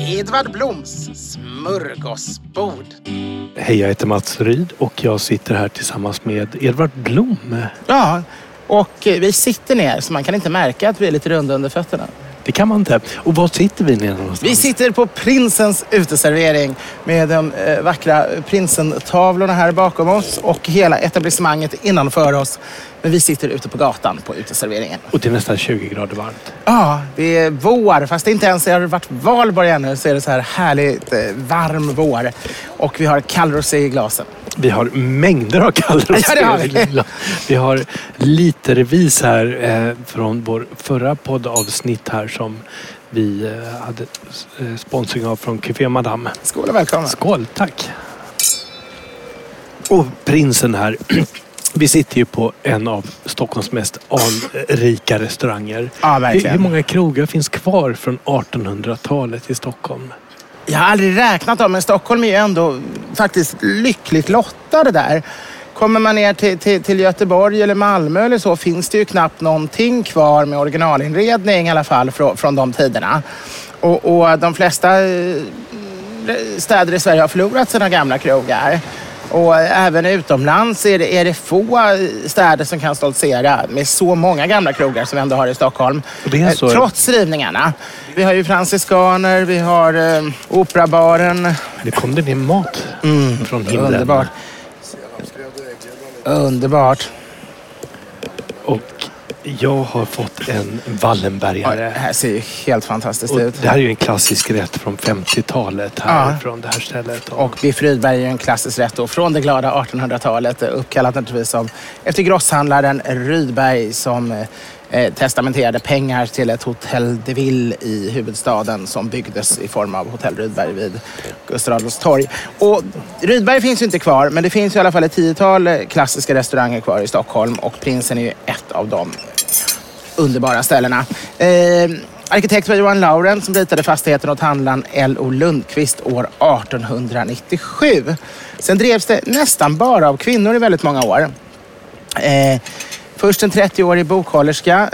Edvard Bloms smörgåsbord. Hej, jag heter Mats Ryd och jag sitter här tillsammans med Edvard Blom. Ja, och vi sitter ner så man kan inte märka att vi är lite runda under fötterna. Det kan man inte. Och var sitter vi ner någonstans? Vi sitter på Prinsens uteservering med de vackra Prinsen-tavlorna här bakom oss och hela etablissemanget innanför oss. Men vi sitter ute på gatan på uteserveringen. Och det är nästan 20 grader varmt. Ja, det är vår. Fast det inte ens har varit Valborg ännu så är det så här härligt varm vår. Och vi har kallrosé i glasen. Vi har mängder av kallrosé. Ja, det har vi. Vi har litervis här från vår förra poddavsnitt här som vi hade sponsring av från Café Madame. Skål och välkomna. Skål, tack. Och prinsen här. Vi sitter ju på en av Stockholms mest anrika restauranger. Ja, verkligen. Hur många krogar finns kvar från 1800-talet i Stockholm? Jag har aldrig räknat dem, men Stockholm är ju ändå faktiskt lyckligt lottade där. Kommer man ner till Göteborg eller Malmö eller så finns det ju knappt någonting kvar med originalinredning i alla fall från de tiderna. Och de flesta städer i Sverige har förlorat sina gamla krogar. Och även utomlands är det få städer som kan stoltsera med så många gamla krogar som vi ändå har i Stockholm. Trots rivningarna. Vi har ju Franciskaner, vi har Operabaren. Det kom det ner mat från himlen. Underbart. Underbart. Och jag har fått en Wallenbergare. Det här ser ju helt fantastiskt ut. Det här är ju en klassisk rätt från 50-talet här från det här stället. Och Biff Rydberg är ju en klassisk rätt då, från det glada 1800-talet. Uppkallat naturligtvis efter grosshandlaren Rydberg som testamenterade pengar till ett hotell de ville i huvudstaden som byggdes i form av hotell Rydberg vid Gustav Adolfs torg. Och Rydberg finns ju inte kvar, men det finns ju i alla fall ett 10-tal klassiska restauranger kvar i Stockholm och Prinsen är ju ett av de underbara ställena. Arkitekt var Johan Lauren som ritade fastigheten åt handlaren L.O. Lundqvist år 1897. Sen drevs det nästan bara av kvinnor i väldigt många år. Först en 30-årig bokhållerska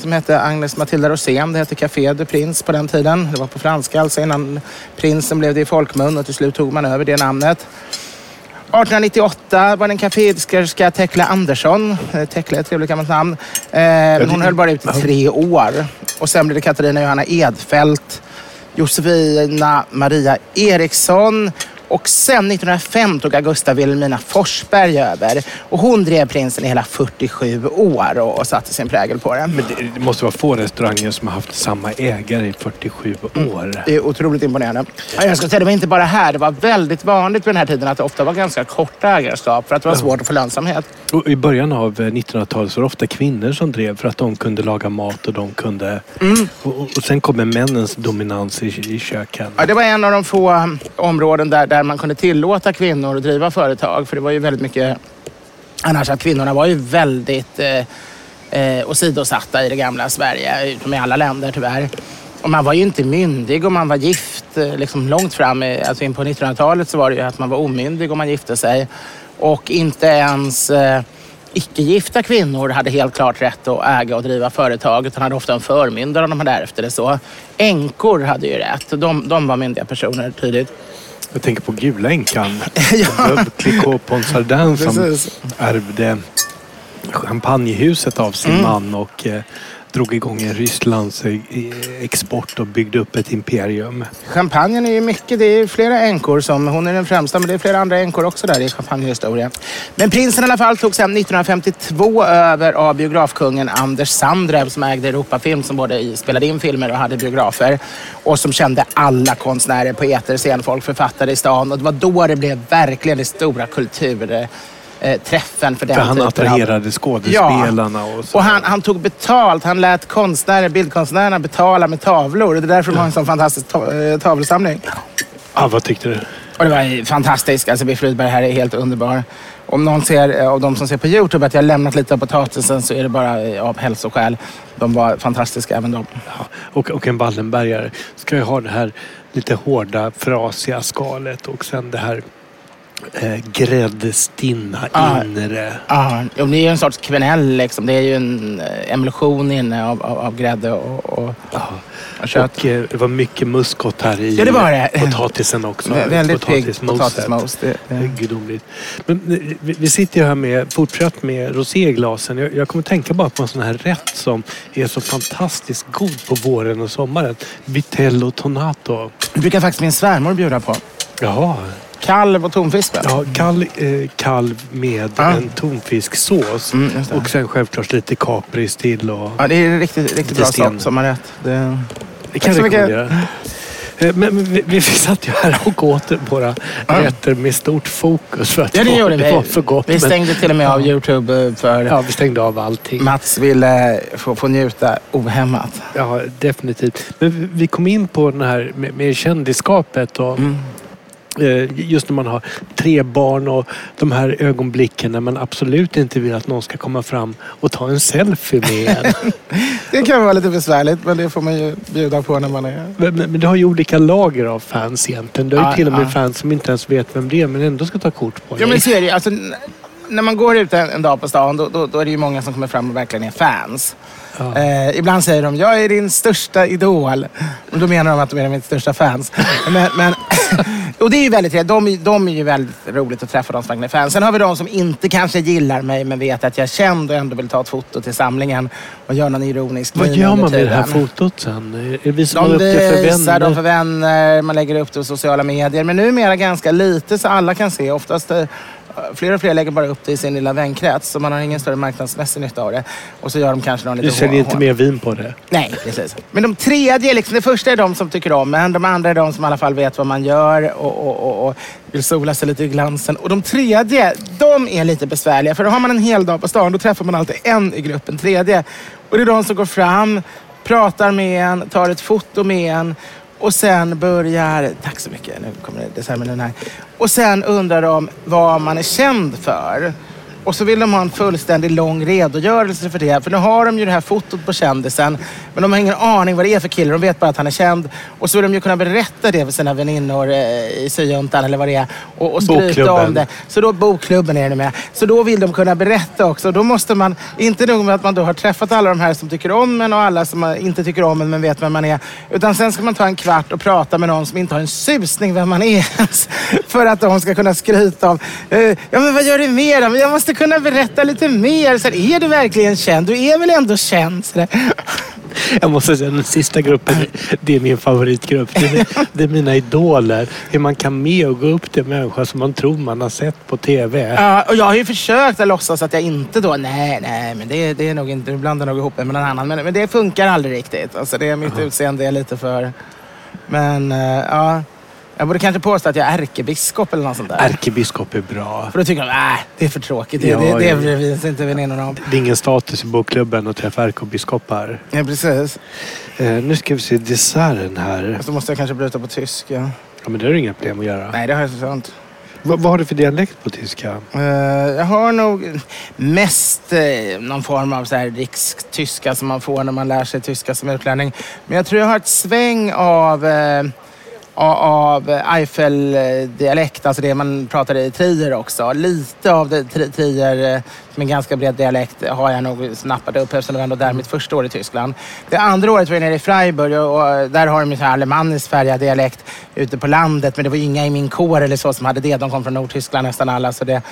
som hette Agnes Matilda Rosén. Det hette Café de Prince på den tiden. Det var på franska alltså innan Prinsen blev det i folkmun och till slut tog man över det namnet. 1898 var det en kafédiskerska, Tekla Andersson. Tekla är ett trevligt gammalt namn. Men hon höll bara ut i 3 år. Och sen blev det Katarina Johanna Edfeldt, Josefina Maria Eriksson. Och sen 1905 tog Augusta Wilhelmina Forsberg över. Och hon drev prinsen i hela 47 år och satte sin prägel på det. Men det måste vara få restauranger som har haft samma ägare i 47 år. Det är otroligt imponerande. Jag ska säga, det var inte bara här. Det var väldigt vanligt vid den här tiden att det ofta var ganska korta ägarskap för att det var svårt att få lönsamhet. Och i början av 1900-talet så var det ofta kvinnor som drev för att de kunde laga mat och de kunde... Mm. Och sen kommer männens dominans i köken. Ja, det var en av de få områden där man kunde tillåta kvinnor att driva företag. För det var ju väldigt mycket... Annars att kvinnorna var ju väldigt åsidosatta i det gamla Sverige. Utom i alla länder tyvärr. Och man var ju inte myndig och man var gift. Liksom långt fram, alltså in på 1900-talet så var det ju att man var omyndig och man gifte sig. Och inte ens icke-gifta kvinnor hade helt klart rätt att äga och driva företag. Utan hade ofta en förmyndare om de hade ärvt det så. Änkor hade ju rätt. De var myndiga personer tydligt. Jag tänker på gula änkan. Klicot Ponsardin som ärvde champagnehuset av sin man och drog igång en Rysslands export och byggde upp ett imperium. Champagnen är ju mycket, det är flera änkor som, hon är den främsta, men det är flera andra änkor också där i champagnehistorien. Men prinsen i alla fall tog sedan 1952 över av biografkungen Anders Sandrev som ägde Europafilm, som både spelade in filmer och hade biografer och som kände alla konstnärer, poeter, scenfolk, författare i stan, och det var då det blev verkligen det stora kultur träffen för den typen. Han attraherade skådespelarna. Ja, och han tog betalt. Han lät bildkonstnärerna betala med tavlor. Det är därför de har en sån fantastisk tavelsamling. Ja, vad tyckte du? Och det var fantastiskt. Alltså, Bill Fridberg här är helt underbar. Om någon ser, av de som ser på YouTube, att jag lämnat lite av potatisen så är det bara av hälsoskäl. De var fantastiska även de. Ja, och en Wallenbergare ska ju ha det här lite hårda, frasiga skalet och sen det här gräddstinna inre. Ja, det är ju en sorts kvenell liksom. Det är ju en emulsion inne av grädde och kött. Och det var mycket muskot här i potatisen också. Väldigt pigg potatismos. Det är gudomligt. Men vi sitter ju här med fortsatt med roséglasen. Jag kommer tänka bara på en sån här rätt som är så fantastiskt god på våren och sommaren. Vitello tonato. Det brukar faktiskt min svärmor bjuda på. Jaha. Kalv och tonfisk. Ja, kalv med en tonfisksås. Och sen självklart lite kapris till. Och ja, det är riktigt, riktigt bra sånt som har rätt. Det kan jag rekommendera. Men vi satt ju här och åt våra rätter med stort fokus. För att det gjorde vi. Det var för gott. Vi stängde till och med av YouTube för... Ja, vi stängde av allting. Mats ville få njuta ohämmat. Ja, definitivt. Men vi kom in på den här med kändiskapet och... just när man har 3 barn och de här ögonblicken när man absolut inte vill att någon ska komma fram och ta en selfie med en. Det kan vara lite besvärligt, men det får man ju bjuda på när man är... Men du har ju olika lager av fans egentligen. Du har ju till och med fans som inte ens vet vem det är men ändå ska ta kort på dig. Ja, men ser du, alltså, när man går ut en dag på stan då är det ju många som kommer fram och verkligen är fans. Ja. Ibland säger de, jag är din största idol. Och då menar de att de är mitt största fans. Men och det är ju väldigt roligt. De är ju väldigt roligt att träffa de som är fans. Sen har vi de som inte kanske gillar mig men vet att jag är känd och ändå vill ta ett foto till samlingen och göra någon ironisk min. Vad gör man med det här fotot sen? De visar upp det för vänner. Man lägger upp det på sociala medier. Men numera ganska lite så alla kan se. Oftast fler och fler lägger bara upp det i sin lilla vänkrets så man har ingen större marknadsmässig nytta av det. Och så gör de kanske någon lite... Du säljer inte mer vin på det. Nej, precis. Men de tredje, liksom, det första är de som tycker om, men de andra är de som i alla fall vet vad man gör och vill sola sig lite i glansen. Och de tredje, de är lite besvärliga för då har man en hel dag på stan, då träffar man alltid en i gruppen tredje. Och det är de som går fram, pratar med en, tar ett foto med en. Och sen börjar... Tack så mycket, nu kommer det här. Och sen undrar de vad man är känd för. Och så vill de ha en fullständig lång redogörelse för det. För nu har de ju det här fotot på kändisen. Men de har ingen aning vad det är för kille. De vet bara att han är känd. Och så vill de ju kunna berätta det för sina väninnor i syjuntan eller vad det är. Och skryta om det. Så då bokklubben är det med. Så då vill de kunna berätta också. Och då måste man, inte nog med att man då har träffat alla de här som tycker om en och alla som inte tycker om en men vet vem man är. Utan sen ska man ta en kvart och prata med någon som inte har en susning vem man är. För att de ska kunna skryta om. Ja men vad gör du mer då? Jag måste kunna berätta lite mer. Så är du verkligen känd? Du är väl ändå känd? Jag måste säga, den sista gruppen, det är min favoritgrupp. Det är mina idoler. Hur man kan med och gå upp till människor som man tror man har sett på tv. Ja, och jag har ju försökt att låtsas att jag inte då, nej, men det är nog inte, du blandar nog ihop med någon annan. Men det funkar aldrig riktigt. Alltså det är mitt utseende är lite för... Men, ja... Jag borde kanske påstå att jag är ärkebiskop eller något sånt där. Ärkebiskop är bra. För då tycker de, det är för tråkigt. Det visar inte väninnor om. Det är ingen status i bokklubben att träffa ärkebiskopar. Ja, precis. Nu ska vi se desserten här. Och så måste jag kanske bryta på tyska. Ja, men det är ju inga problem att göra. Nej, det har jag så sant. Vad har du för dialekt på tyska? Jag har nog mest någon form av så här rikstyska som man får när man lär sig tyska som utlänning. Men jag tror jag har ett sväng av Eiffel-dialekt, alltså det man pratar i Trier också. Lite av det Trier med ganska bred dialekt har jag nog snappat upp eftersom det var ändå där mitt första år i Tyskland. Det andra året var jag nere i Freiburg och där har de ju så här alemanniskfärgad dialekt ute på landet, men det var inga i min kår eller så som hade det. De kom från Nordtyskland nästan alla, så det,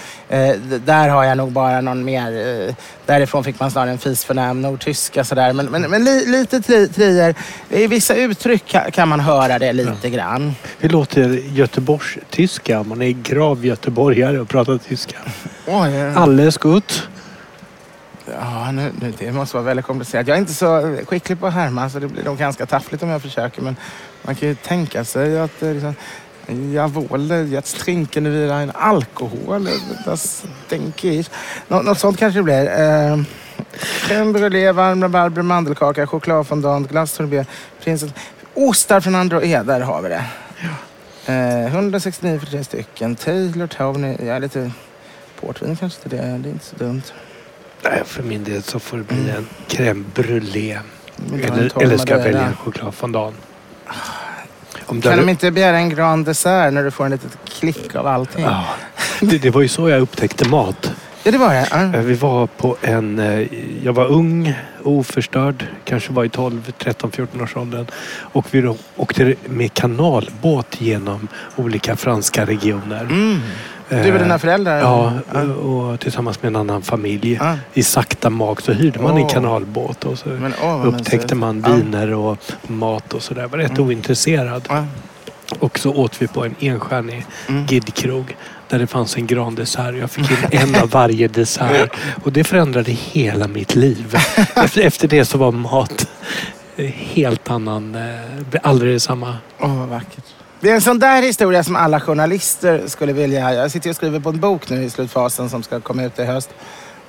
där har jag nog bara någon mer, därifrån fick man snarare en fisförnäm nordtyska sådär, men lite Trier, i vissa uttryck kan man höra det lite grann. Hur låter Göteborgs tyska? Man är grav göteborgare och pratar tyska. Alles gut. Ja, nu, det måste vara väldigt komplicerat. Jag är inte så skicklig på att härma så det blir nog ganska taffligt om jag försöker. Men man kan ju tänka sig att liksom, jawohl, jetzt trinken wir en alkohol. Das denke ich. Något sånt kanske det blir. Crème brûlée, varm rabarber, mandelkaka, chokladfondant, glass, sorbet, prinsess... Ostar från andra där har vi det. Ja. 169 för 3 stycken. Taylor Town, jag är lite portvin kanske till det. Det är inte så dumt. Nej, för min del så får det bli en crème brûlée. Eller ska jag välja en chokladfondant. Kan de inte begära en grand dessert när du får en litet klick av allting? Ja. Det var ju så jag upptäckte mat. Ja, det var det. Ja. Jag var ung, oförstörd. Kanske var i 12, 13, 14 års åldern. Och vi åkte med kanalbåt genom olika franska regioner. Mm. Du och dina föräldrar? Ja, och tillsammans med en annan familj. I sakta mak så hyrde man en kanalbåt. Och så upptäckte man viner och mat och sådär. Var rätt ointresserad. Och så åt vi på en enstjärnig gidkrog. Där det fanns en grand dessert. Jag fick in en av varje dessert. Och det förändrade hela mitt liv. Efter det så var mat helt annan. Aldrig detsamma. Vad vackert. Det är en sån där historia som alla journalister skulle vilja. Jag sitter och skriver på en bok nu i slutfasen som ska komma ut i höst.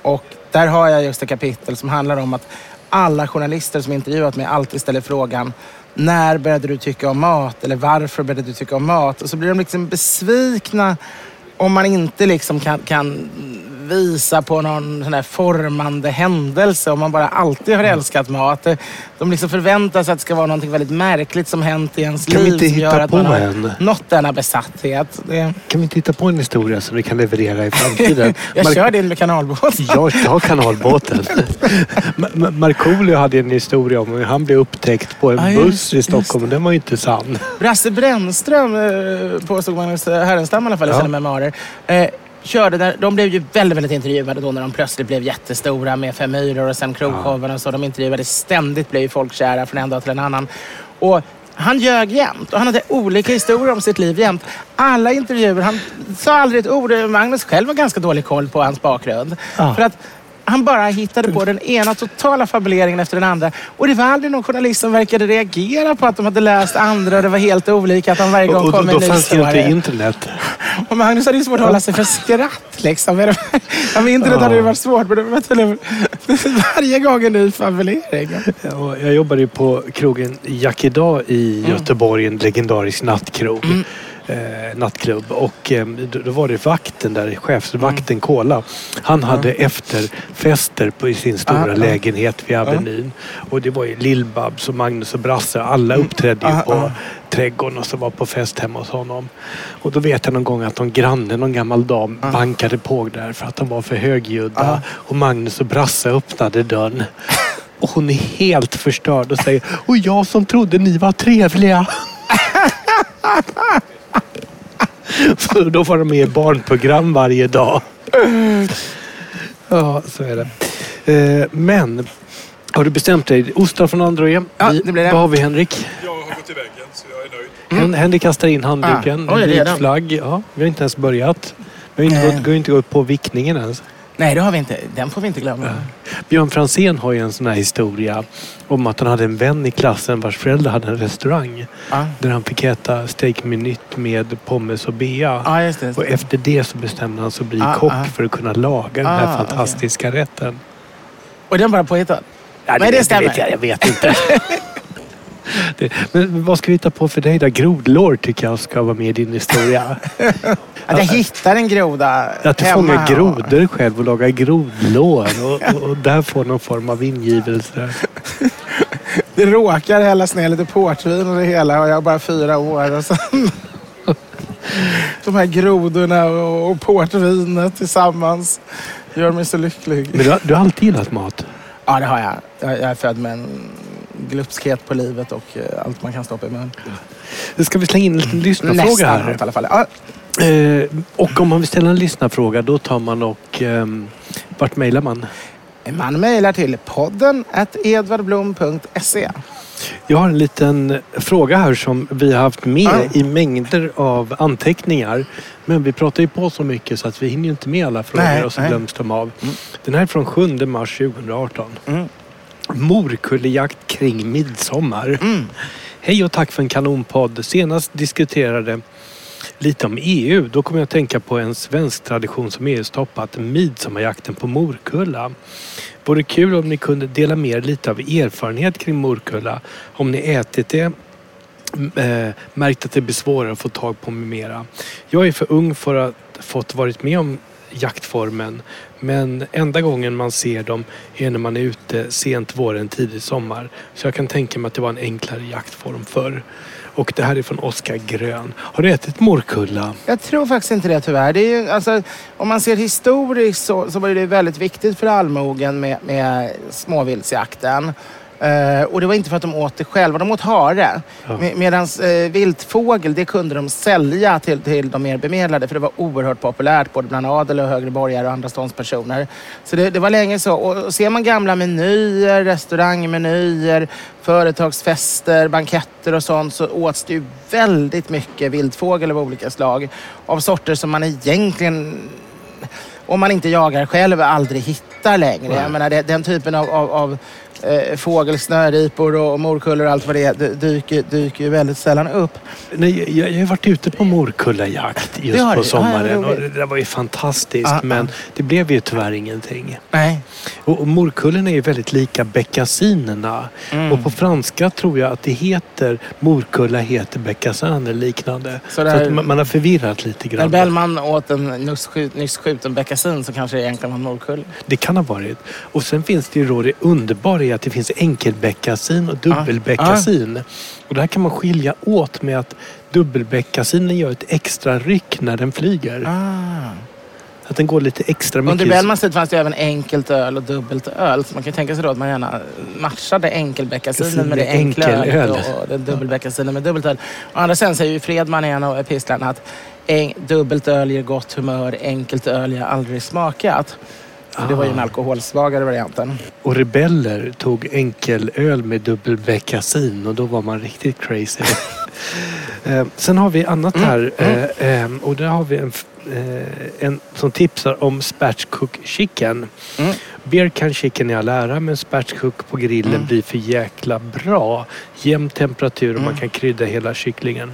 Och där har jag just ett kapitel som handlar om att alla journalister som intervjuat mig alltid ställer frågan: när började du tycka om mat? Eller varför började du tycka om mat? Och så blir de liksom besvikna om man inte liksom kan visa på någon sån här formande händelse. Om man bara alltid har älskat mat. De liksom förväntar sig att det ska vara något väldigt märkligt som hänt i ens liv. Kan vi inte hitta på en? Nått denna besatthet. Kan vi inte hitta på en historia som vi kan leverera i framtiden? Jag körde in med kanalbåten. Jag har kanalbåten. Markoolio hade en historia om hur han blev upptäckt på en buss i Stockholm. Den var ju inte sann. Brasse Brännström påstod man hos Herrenstam i alla fall i sina memoarer. Körde där. De blev ju väldigt, väldigt intervjuade då när de plötsligt blev jättestora med Fem myror och sen Krogshowen och så. De intervjuade ständigt, blev ju folkkära från en dag till en annan. Och han ljög jämt och han hade olika historier om sitt liv jämt. Alla intervjuer, han sa aldrig ett ord. Magnus själv var ganska dålig koll på hans bakgrund. För att han bara hittade på den ena totala fabuleringen efter den andra. Och det var aldrig någon journalist som verkade reagera på att de hade läst andra. Och det var helt olika att han varje gång kom med en ny historia. Och då fanns inte internet. Och Magnus hade ju svårt att hålla sig för skratt liksom. Ja, med internet hade det varit svårt. Men det var tydligen varje gång en ny fabulering. Ja, jag jobbade ju på krogen Yakida i Göteborg. En legendarisk nattkrog. nattklubb. Och då var det vakten där, chefsvakten Kola. Han hade efterfester på i sin stora lägenhet vid Avenyn. Och det var ju Lillbabs och Magnus och Brasse. Alla uppträdde ju på trädgården och så var på fest hemma hos honom. Och då vet jag någon gång att någon granne, någon gammal dam bankade på där för att de var för högljudda. Och Magnus och Brasse öppnade dörren. Och hon är helt förstörd och säger: och jag som trodde ni var trevliga. Så då får de med barnprogram varje dag. Ja, så är det. Men har du bestämt dig? Ostar från André. Ja, det blir det. Vad har vi, Henrik? Jag har gått till väggen, så jag är nöjd. Henrik kastar in handduken. En vit flagg. Ja, vi har inte ens börjat. Vi har inte gått på vickningen ens. Nej, det har vi inte. Den får vi inte glömma. Björn Frantzén har ju en sån här historia om att han hade en vän i klassen vars föräldrar hade en restaurang där han fick äta steak minute med pommes och bea. Just det. Och efter det så bestämde han sig att bli kock för att kunna laga den här fantastiska rätten. Och den bara påhittad? Ja, men det stämmer. Jag vet inte. Men vad ska vi hitta på för dig då? Grodlår tycker jag ska vara med i din historia. Att jag hittar en groda. Att du fångar grodor själv och lagar grodlår. Och där får någon form av ingivelse. Det råkar hällas ner lite portvin och det hela. Och jag är bara 4 år. Och sen, de här grodorna och portvinet tillsammans gör mig så lycklig. Men du har alltid gillat mat. Ja, det har jag. Jag är född med en glupskhet på livet och allt man kan stoppa i munnen. Ska vi slänga in en liten lyssnarfråga nästan, här? I alla fall. Och om man vill ställa en lyssnarfråga, då tar man och... vart mejlar man? Man mejlar till podden@edvardblom.se. Jag har en liten fråga här som vi har haft med i mängder av anteckningar. Men vi pratar ju på så mycket så att vi hinner ju inte med alla frågor och så glöms de av. Den här är från 7 mars 2018. Morkulljakt kring midsommar. Hej och tack för en kanonpodd. Senast diskuterade lite om EU. Då kommer jag att tänka på en svensk tradition som EU stoppat, midsommarjakten på Morkulla. Vore kul om ni kunde dela med er lite av erfarenhet kring Morkulla. Om ni ätit det, märkt att det blir svårare att få tag på med mera. Jag är för ung för att fått varit med om jaktformen, men enda gången man ser dem är när man är ute sent våren, tidig sommar. Så jag kan tänka mig att det var en enklare jaktform förr. Och det här är från Oskar Grön. Har du ätit morkulla? Jag tror faktiskt inte det tyvärr. Det är ju, alltså, om man ser historiskt så var det väldigt viktigt för allmogen med småviltsjakten. Och det var inte för att de åt det själva. De åt hare. Ja. Medan viltfågel, det kunde de sälja till de mer bemedlade. För det var oerhört populärt både bland adel och högre borgare och andra ståndspersoner. Så det var länge så. Och ser man gamla menyer, restaurangmenyer, företagsfester, banketter och sånt, så åts det ju väldigt mycket viltfågel av olika slag. Av sorter som man egentligen... om man inte jagar själv aldrig hittar längre. Jag menar, den typen av fågelsnöripor och morkullor och allt vad det är dyker ju väldigt sällan upp. Nej, jag har varit ute på morkullajakt just på sommaren. Det var ju fantastiskt, men det blev ju tyvärr ingenting. Nej. Och morkullorna är ju väldigt lika beckasinerna. Och på franska tror jag att det heter morkulla heter beckasin eller liknande. Så man har förvirrat lite grann. När Bellman åt en nyss skjuten beckasin så kanske det egentligen var morkull. Det kan ha varit. Och sen finns det ju då det underbara att det finns enkelbeckasin och dubbelbeckasin. Och där kan man skilja åt med att dubbelbeckasinen gör ett extra ryck när den flyger. Att den går lite extra mycket. Under Bellmans tid fanns det även enkelt öl och dubbelt öl. Så man kan tänka sig då att man gärna matchade enkelbeckasinen med det enkla ölet och den dubbelbeckasinen med dubbelt öl. Och andra sen säger ju Fredman igen och Epistlan att dubbelt öl ger gott humör, enkelt öl jag aldrig smakat. Det var ju en alkoholsvagare varianten. Och rebeller tog enkel öl med dubbelbeckasin och då var man riktigt crazy. Sen har vi annat här och där har vi en som tipsar om spatchcook chicken. Beer can chicken är all ära, men spatchcook på grillen blir för jäkla bra. Jämn temperatur och man kan krydda hela kycklingen.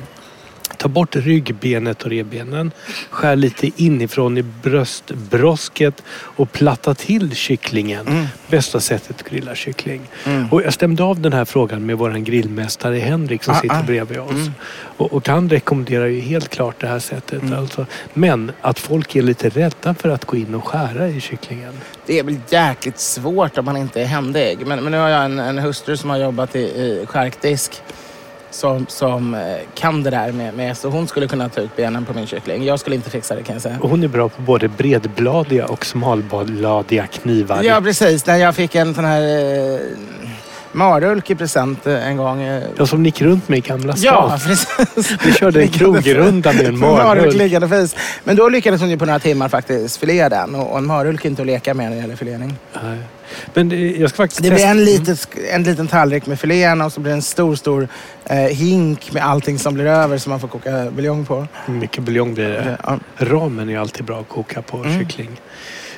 Ta bort ryggbenet och revbenen. Skär lite inifrån i bröstbrosket och platta till kycklingen. Mm. Bästa sättet att grilla kyckling. Mm. Och jag stämde av den här frågan med vår grillmästare Henrik som sitter bredvid oss. Mm. Och han rekommenderar ju helt klart det här sättet. Mm. Alltså. Men att folk är lite rädda för att gå in och skära i kycklingen. Det är väl jäkligt svårt om man inte är händig. Men nu har jag en hustru som har jobbat i skärkdisk. Som kan det där med så hon skulle kunna ta ut benen på min kyckling. Jag skulle inte fixa det, kan jag säga. Och hon är bra på både bredbladiga och smalbladiga knivar. Ja, precis. När jag fick en sån här marulk i present en gång. Ja, som gick runt med i gamla stan. Ja, precis. Vi körde en krogrunda med en marulk. Men då lyckades hon ju på några timmar faktiskt filea den. Och en marulk är inte att leka med när det gäller filéning. Nej. Men jag ska faktiskt det blir en liten tallrik med filéerna och så blir det en stor hink med allting som blir över som man får koka buljong på. Mycket buljong blir det. Ja. Ramen är alltid bra att koka på kyckling.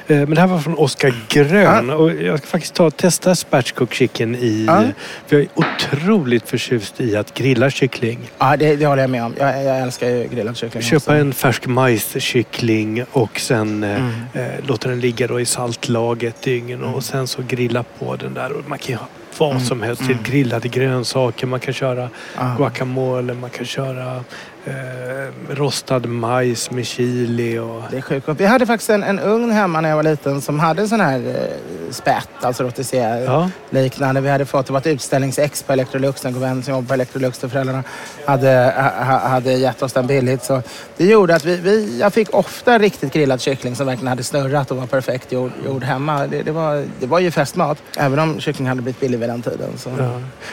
Men det här var från Oskar Grön. Ja. Och jag ska faktiskt testa spatchcook chicken i... Ja. För jag är otroligt förtjust i att grilla kyckling. Ja, det håller jag med om. Jag älskar ju grillad kyckling. Köpa också en färsk majskyckling och sen låter den ligga då i saltlaget dygn och sen så grilla på den där. Och man kan ju ha vad som helst. Till grillade grönsaker. Man kan köra guacamole. Man kan köra rostad majs med chili. Och... Det är sjukt. Jag hade faktiskt en ugn hemma när jag var liten som hade sån här spett. Alltså rotisserie-liknande. Vi hade fått, det var ett utställningsex på Electrolux. En vän som jobbade på Electrolux till föräldrarna hade gett oss den billigt. Så det gjorde att jag fick ofta riktigt grillad kyckling som verkligen hade snurrat och var perfekt gjord hemma. Det var ju festmat. Även om kyckling hade blivit billig vid den tiden. Så.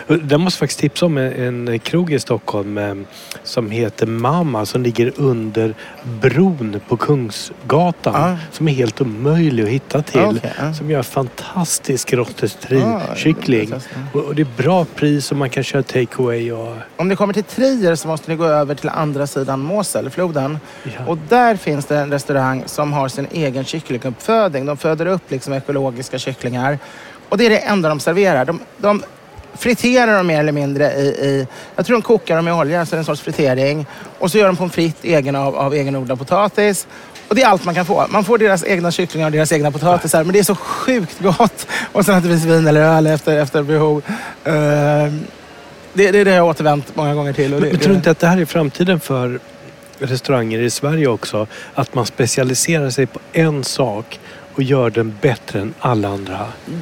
Ja. Jag måste faktiskt tipsa om en krog i Stockholm som heter Mamma som ligger under bron på Kungsgatan som är helt omöjlig att hitta till som gör fantastisk rotisserie-kyckling och det är bra pris och man kan köra takeaway och... Om ni kommer till Trier så måste ni gå över till andra sidan Moselfloden och där finns det en restaurang som har sin egen kycklinguppfödning. De föder upp liksom ekologiska kycklingar och det är det enda de serverar. De friterar de mer eller mindre i jag tror de kokar dem i olja, så är en sorts fritering. Och så gör de pommes frites egen av egenodlad potatis. Och det är allt man kan få. Man får deras egna kycklingar och deras egna potatisar. Men det är så sjukt gott. Och sen att det finns vin eller öl efter behov. Det är det jag har återvänt många gånger till. Och men tror du inte att det här är framtiden för restauranger i Sverige också? Att man specialiserar sig på en sak och gör den bättre än alla andra.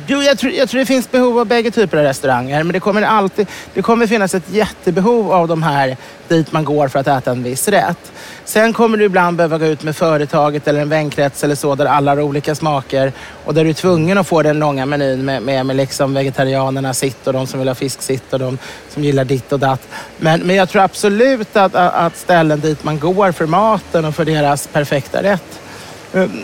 Jo, jag tror det finns behov av bägge typer av restauranger. Men det kommer finnas ett jättebehov av de här dit man går för att äta en viss rätt. Sen kommer du ibland behöva gå ut med företaget eller en vänkrets eller så där alla har olika smaker. Och där du är tvungen att få den långa menyn med liksom vegetarianerna sitt och de som vill ha fisk sitt och de som gillar ditt och datt. Men jag tror absolut att ställen dit man går för maten och för deras perfekta rätt.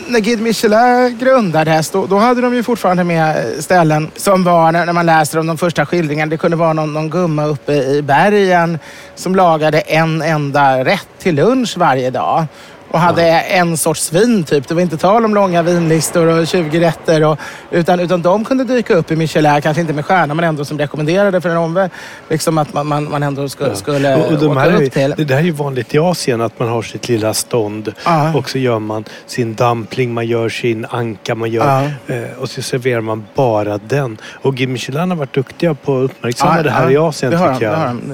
När Guide Michelin grundades då hade de ju fortfarande med ställen som var, när man läser om de första skildringarna, det kunde vara någon gumma uppe i bergen som lagade en enda rätt till lunch varje dag och hade en sorts vin typ. Det var inte tal om långa vinlistor och 20 rätter utan de kunde dyka upp i Michelin, kanske inte med stjärna men ändå som rekommenderade för en omvärld liksom att man ändå skulle och de här åka upp till. Det där är ju vanligt i Asien att man har sitt lilla stånd och så gör man sin dumpling, man gör sin anka, man gör och så serverar man bara den. Och Michelin har varit duktiga på att uppmärksamma det här i Asien tycker jag.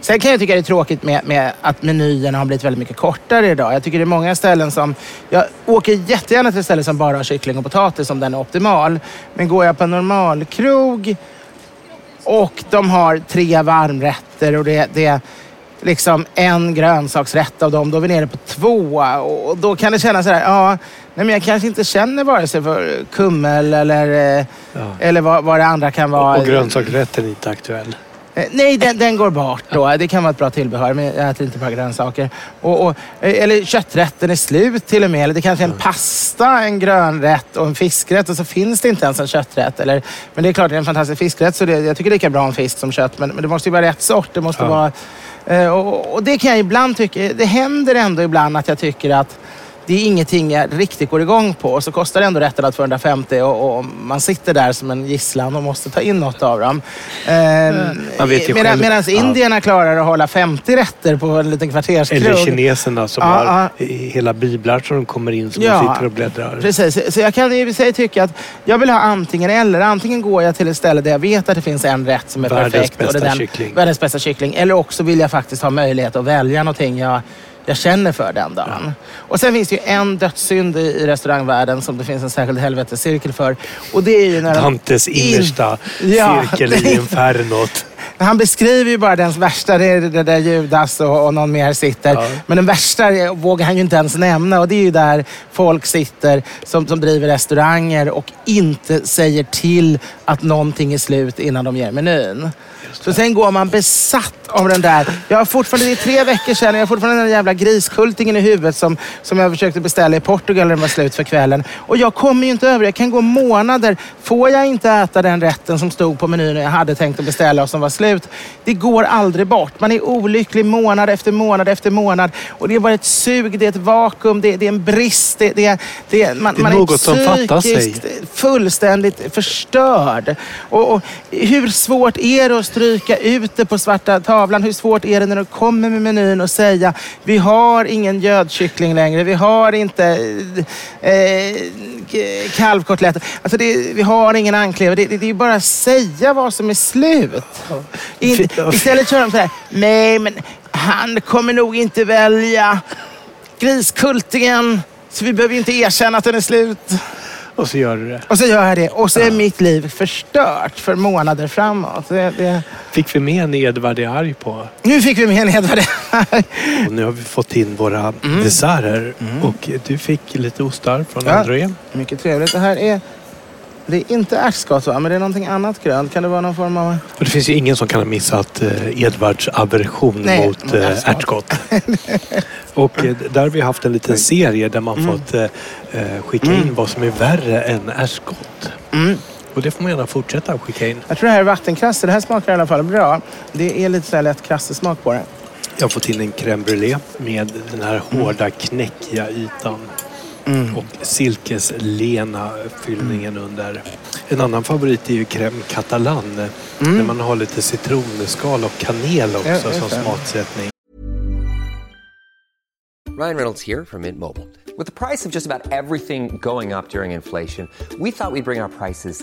Sen kan jag tycka det är tråkigt med att menyerna har blivit väldigt mycket kortare idag. Jag tycker det är många ställen som... Jag åker jättegärna till ställen som bara har kyckling och potatis om den är optimal. Men går jag på en normal krog och de har 3 varmrätter och det är liksom en grönsaksrätt av dem. Då är vi nere på 2 och då kan det kännas sådär... Nej, men jag kanske inte känner vare sig för kummel eller vad det andra kan vara. Och grönsaksrätten är inte aktuell. Nej, den går bort då. Det kan vara ett bra tillbehör, men jag äter inte bara grönsaker. Eller kötträtten är slut till och med. Eller det kanske är en pasta, en grönrätt och en fiskrätt. Och så finns det inte ens en kötträtt. Men det är klart, det är en fantastisk fiskrätt. Så jag tycker det är lika bra en fisk som kött. Men det måste ju vara rätt sort. Det måste vara... Och det kan jag ibland tycka... Det händer ändå ibland att jag tycker att det är ingenting jag riktigt går igång på. Och så kostar det ändå rätt eller 250 och man sitter där som en gisslan och måste ta in något av dem. Medan indierna klarar att hålla 50 rätter på en liten kvarterskrog. Eller kineserna som har hela biblar som de kommer in som man sitter och bläddrar. Precis, så jag kan i sig tycka att jag vill ha antingen eller. Antingen går jag till ett ställe där jag vet att det finns en rätt som är perfekt. Och det är den världens bästa kyckling. Eller också vill jag faktiskt ha möjlighet att välja någonting jag känner för den dagen. Ja. Och sen finns det ju en dödssynd i restaurangvärlden som det finns en särskild helvetescirkel för. Och det är ju när Dantes innersta cirkel i infernot. Han beskriver ju bara den värsta, det är det där Judas och någon mer sitter. Ja. Men den värsta vågar han ju inte ens nämna. Och det är ju där folk sitter som driver restauranger och inte säger till att någonting är slut innan de ger menyn. Så sen går man besatt av den där. Jag har fortfarande, det är 3 veckor sedan, jag har fortfarande den jävla griskultingen i huvudet som jag försökte beställa i Portugal när den var slut för kvällen. Och jag kommer ju inte över det. Jag kan gå månader. Får jag inte äta den rätten som stod på menyn jag hade tänkt att beställa och som var slut? Det går aldrig bort. Man är olycklig månad efter månad efter månad. Och det är bara ett sug, det är ett vakuum, det är en brist. Man är något som fattar sig. Fullständigt förstörd. Och hur svårt är det att stryka ut det på svarta tavlan? Hur svårt är det när du kommer med menyn och säga vi har ingen gödkyckling längre, vi har inte kalvkotletter. Alltså vi har ingen anklever. Det är bara att säga vad som är slut. Istället kör de så här: nej, men han kommer nog inte välja griskultingen, så vi behöver inte erkänna att den är slut. Och så gör du det. Och så gör jag det. Och så är mitt liv förstört för månader framåt. Fick vi med en Edvard är arg på? Nu fick vi med en Edvard är arg. Och nu har vi fått in våra desserter. Och du fick lite ostar från André. Mycket trevligt. Det här är... Det är inte ärtskott, va? Men det är någonting annat grönt. Kan det vara någon form av... Och det finns ju ingen som kan ha missat Edvards aversion mot ärtskott. Och där har vi haft en liten serie där man fått skicka in vad som är värre än ärtskott. Mm. Och det får man gärna fortsätta att skicka in. Jag tror det här är vattenkrasse. Det här smakar i alla fall bra. Det är lite så här lätt krassesmak på det. Jag har fått in en crème brûlée med den här hårda knäckiga ytan. Och silkeslena fyllningen under. En annan favorit är ju crème catalan. Där man har lite citronskal och kanel också som smaksättning. Ryan Reynolds here from Mint Mobile. With the price of just about everything going up during inflation, we thought we'd bring our prices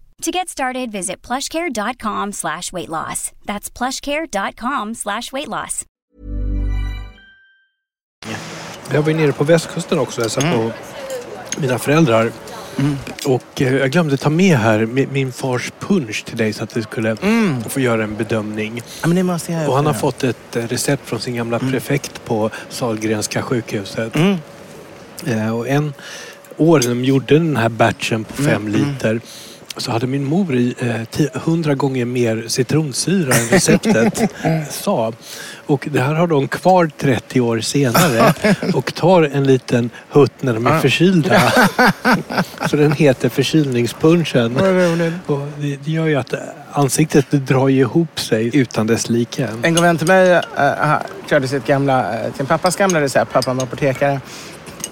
To get started, visit plushcare.com/weight-loss. That's plushcare.com/weight-loss. Jag var nere på västkusten också, hälsade på mina föräldrar. Och jag glömde ta med här min fars punsch till dig så att du skulle få göra en bedömning. Ja, men det måste jag. Och han har fått ett recept från sin gamla prefekt på Sahlgrenska sjukhuset. Och en år när de gjorde den här batchen på 5 liter så hade min mor i 100 gånger mer citronsyra än receptet sa. Och det här har de kvar 30 år senare och tar en liten hutt när de är förkylda. Så den heter förkylningspunchen. Och det gör ju att ansiktet drar ihop sig utan dess like. En gång vän till mig körde sin pappas gamla recept. Pappan var apotekare.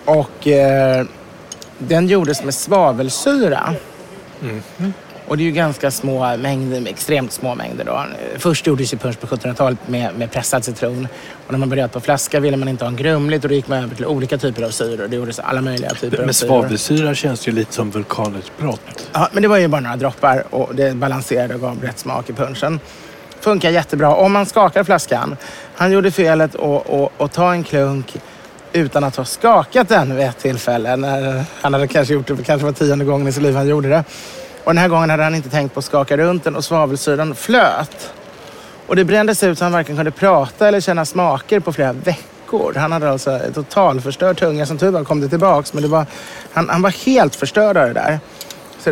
Och den gjordes med svavelsyra. Mm. Och det är ju ganska små mängder, extremt små mängder då. Först gjordes ju punsch på 1700-talet med pressad citron. Och när man började på flaska ville man inte ha en grumligt, och då gick man över till olika typer av syror. Det gjordes alla möjliga typer av syror. Men svavelsyra känns ju lite som vulkanutbrott. Ja, men det var ju bara några droppar och det balanserade och gav rätt smak i punschen. Funkar jättebra om man skakar flaskan. Han gjorde felet och ta en klunk utan att ha skakat den vid ett tillfälle. När han hade kanske gjort det, kanske var 10:e gången i sitt liv han gjorde det. Och den här gången hade han inte tänkt på att skaka runt den, och svavelsyran flöt. Och det brändes ut så han varken kunde prata eller känna smaker på flera veckor. Han hade alltså ett totalförstörd tunga, som tyvärr kom det tillbaks. Men det var, han var helt förstörd av det där.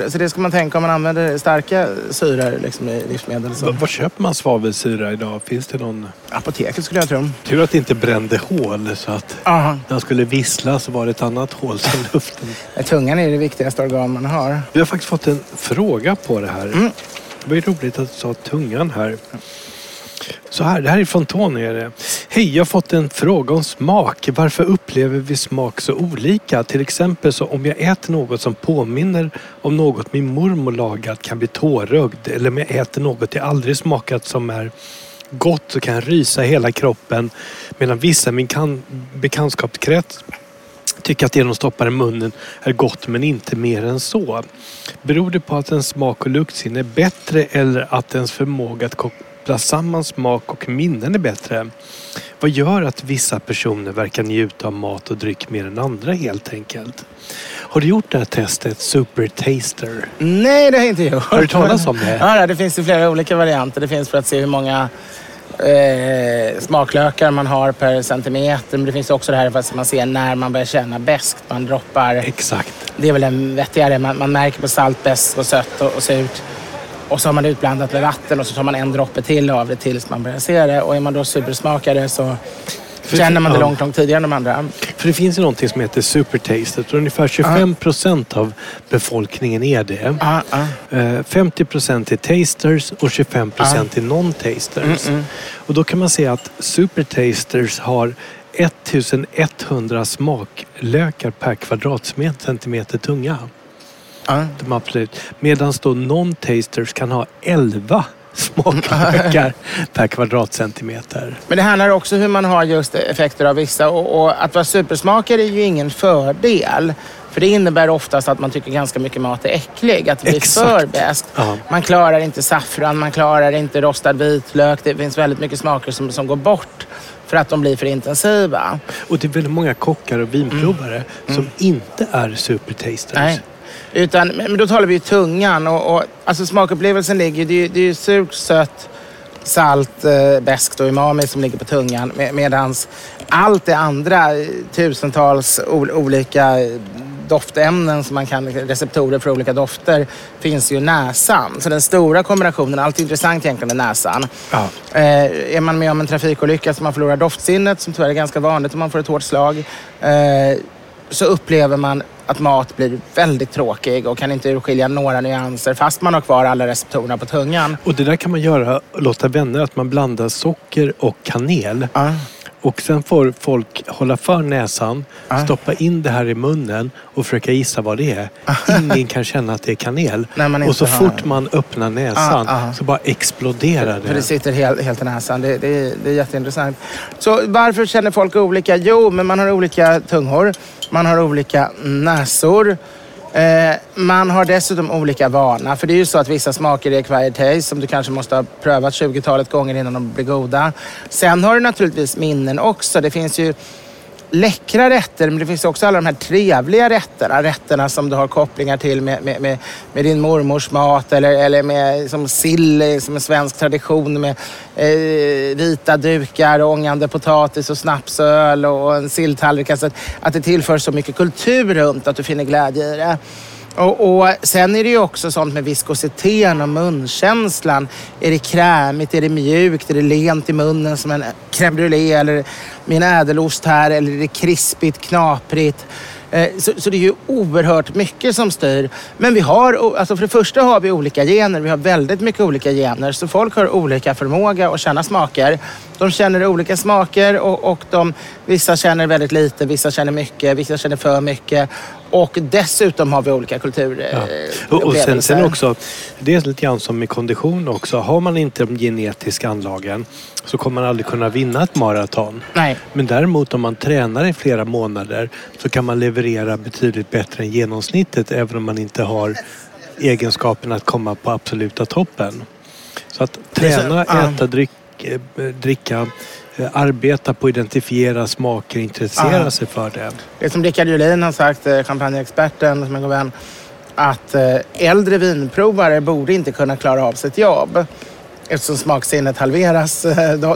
Så det ska man tänka om man använder starka syror liksom, i livsmedel. Var köper man svavelsyra idag? Finns det någon? Apoteket skulle jag tro. Tur att det inte brände hål så att när man skulle vissla så var det ett annat hål som luften. Tungan är det viktigaste organ man har. Vi har faktiskt fått en fråga på det här. Mm. Det var ju roligt att du sa tungan här. Så här, det här är från Tony. Är det. Hej, jag har fått en fråga om smak. Varför upplever vi smak så olika? Till exempel så om jag äter något som påminner om något min mormor lagat kan bli tårögd. Eller om jag äter något jag aldrig smakat som är gott så kan jag rysa hela kroppen. Medan vissa i min bekantskapskrets tycker att det de stoppar i munnen är gott men inte mer än så. Beror det på att ens smak och luktsinne är bättre eller att ens förmåga att samman smak och minnen är bättre? Vad gör att vissa personer verkar njuta av mat och dryck mer än andra helt enkelt? Har du gjort det här testet Super Taster? Nej, det har jag inte gjort. Har du talat om det? Ja, det finns ju flera olika varianter. Det finns för att se hur många smaklökar man har per centimeter. Men det finns också det här för att man ser när man börjar känna bäst. Man droppar. Exakt. Det är väl en vettigare. Man märker på salt, bäst och sött och surt. Och så har man det utblandat med vatten och så tar man en droppe till av det tills man börjar se det. Och är man då supersmakare så känner man det långt tidigare än de andra. För det finns ju någonting som heter supertastet. Ungefär 25% av befolkningen är det. 50% är tasters och 25% är non-tasters. Och då kan man se att supertasters har 1100 smaklökar per kvadratcentimeter tunga. De absolut. Medan då non-tasters kan ha 11 smaklökar per kvadratcentimeter. Men det handlar också hur man har just effekter av vissa. Och att vara supersmakare är ju ingen fördel. För det innebär oftast att man tycker ganska mycket mat är äcklig. Att det blir för bäst. Man klarar inte saffran, man klarar inte rostad vitlök. Det finns väldigt mycket smaker som går bort. För att de blir för intensiva. Och det är väldigt många kockar och vinprovare som inte är supertasters. Nej. Utan, men då talar vi ju tungan och alltså smakupplevelsen ligger ju, det är ju surt, sött, salt, beskt och umami som ligger på tungan medans allt det andra tusentals olika doftämnen som man kan, receptorer för olika dofter finns ju näsan. Så den stora kombinationen, allt intressant egentligen är näsan. Ja. Är man med om en trafikolycka så man förlorar doftsinnet som tyvärr är ganska vanligt om man får ett hårt slag så upplever man att mat blir väldigt tråkig och kan inte urskilja några nyanser fast man har kvar alla receptorerna på tungan. Och det där kan man göra, låta vänner, att man blandar socker och kanel. Och sen får folk hålla för näsan, stoppa in det här i munnen och försöka gissa vad det är. Ingen kan känna att det är kanel. Nej, och så fort man öppnar näsan så bara exploderar det. För det sitter helt i näsan. Det är jätteintressant. Så varför känner folk olika? Jo, men man har olika tungor. Man har olika näsor. Man har dessutom olika vana. För det är ju så att vissa smaker är acquired taste som du kanske måste ha prövat 20-talet gånger innan de blir goda. Sen har du naturligtvis minnen också. Det finns ju läckra rätter men det finns också alla de här trevliga rätterna. Rätterna som du har kopplingar till med din mormors mat eller med som sill som en svensk tradition med vita dukar, ångande potatis och snapsöl och en silltallrik. Alltså att det tillför så mycket kultur runt att du finner glädje i det. Och sen är det ju också sånt med viskositeten och munkänslan. Är det krämigt, är det mjukt, är det lent i munnen som en crème brûlée eller min ädelost här, eller är det krispigt, knaprigt. Så det är ju oerhört mycket som styr. Men vi har, alltså för det första har vi olika gener. Vi har väldigt mycket olika gener. Så folk har olika förmåga att känna smaker. De känner olika smaker och vissa känner väldigt lite, vissa känner mycket, vissa känner för mycket. Och dessutom har vi olika kulturupplevelser. Ja. Och sen också, det är lite grann som med kondition också. Har man inte de genetiska anlagen så kommer man aldrig kunna vinna ett maraton. Nej. Men däremot om man tränar i flera månader så kan man leverera betydligt bättre än genomsnittet även om man inte har egenskapen att komma på absoluta toppen. Så att träna, äta, dricka, arbeta på att identifiera smaker, intressera sig för det. Det är som Rickard Julin har sagt, kampanjexperten som är god vän, att äldre vinprovare borde inte kunna klara av sitt jobb. Eftersom smaksinnet halveras,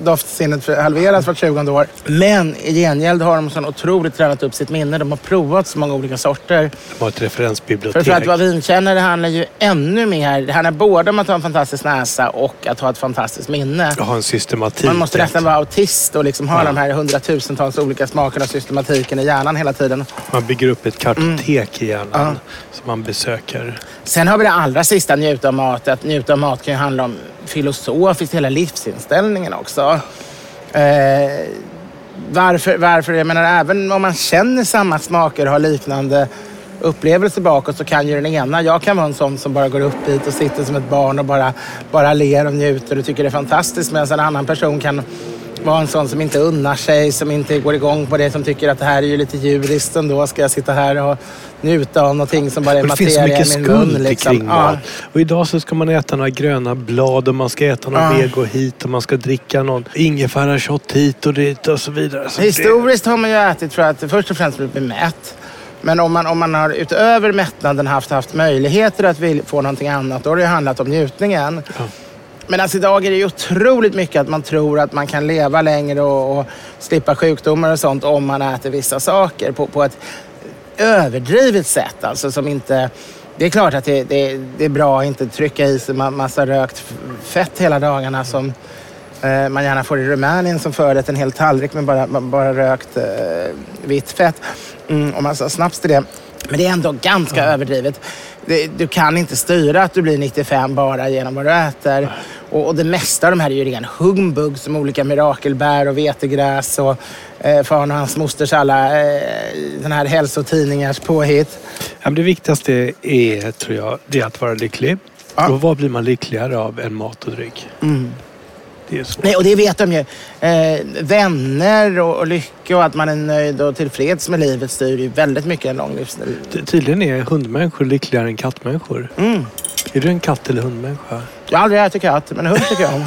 doftsinnet halveras var 20 år. Men i gengäld har de så otroligt tränat upp sitt minne. De har provat så många olika sorter. De har ett referensbibliotek. För att vara vinkännare handlar ju ännu mer. Det handlar både om att ha en fantastisk näsa och att ha ett fantastiskt minne. Och ha en systematik. Man måste nästan vara autist och liksom ha de här 100,000 olika smakerna och systematiken i hjärnan hela tiden. Man bygger upp ett kartotek i hjärnan som man besöker. Sen har vi det allra sista, njuta av mat. Att njuta av mat kan ju handla om filosofiskt, hela livsinställningen också. Varför? Jag menar, även om man känner samma smaker och har liknande upplevelser bakåt så kan ju den ena. Jag kan vara en sån som bara går upp hit och sitter som ett barn och bara ler och njuter och tycker det är fantastiskt. Medan en annan person kan vara en sån som inte unnar sig, som inte går igång på det, som tycker att det här är ju lite djuriskt ändå. Ska jag sitta här och njuta av någonting som bara är materia i min mun liksom. Ja. Och idag så ska man äta några gröna blad och man ska äta någon vego hit och man ska dricka någon ingefära shot hit och dit och så vidare. Så historiskt har man ju ätit för att först och främst bli mätt. Men om man har utöver mättnaden haft möjligheter att få någonting annat, då har det ju handlat om njutningen. Ja. Men alltså idag är det ju otroligt mycket att man tror att man kan leva längre och slippa sjukdomar och sånt om man äter vissa saker på ett överdrivet sätt. Alltså som inte, det är klart att det är bra att inte trycka i sig massa rökt fett hela dagarna som man gärna får i Rumänien som förrätt, en hel tallrik med bara rökt vitt fett och massa snaps till det. Men det är ändå ganska överdrivet. Du kan inte styra att du blir 95 bara genom vad du äter. Och det mesta av de här är ju ren humbug som olika mirakelbär och vetegräs och fan och hans mosters alla den här hälsotidningars påhitt. Ja, men det viktigaste är, tror jag, det är att vara lycklig. Ja. Och vad blir man lyckligare av än mat och dryck? Mm. Nej, och det vet de ju. Vänner och lycka och att man är nöjd och tillfreds med livet styr ju väldigt mycket en lång livsstil. Tydligen är hundmänniskor lyckligare än kattmänniskor. Mm. Är du en katt eller hundmänniska? Jag har aldrig ätit katt, men hund tycker jag om.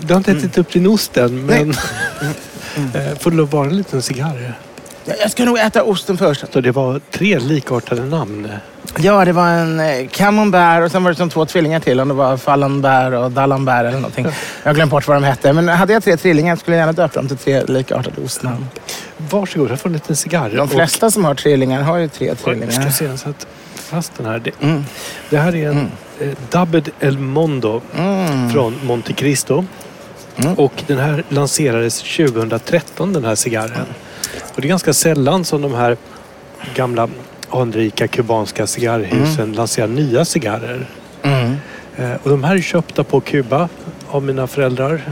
Du har inte ätit upp din ost än, men får du vara en liten cigarr? Jag ska nog äta osten först. Så det var 3 likartade namn. Ja, det var en camembert och sen var det som 2 tvillingar till. Och det var fallenbär och dallenbär eller någonting. Jag glömde bort vad de hette. Men hade jag 3 trillingar skulle jag gärna döpa dem till 3 likartade ostnamn. Varsågod, jag får en liten cigarr. De flesta som har trillingar har ju 3 trillingar. Jag ska se att fast den här. Det här är en Double El Mondo från Monte Cristo. Och den här lanserades 2013, den här cigarren. Och det är ganska sällan som de här gamla anrika kubanska cigarrhusen lanserar nya cigarrer. Mm. Och de här är köpta på Kuba av mina föräldrar.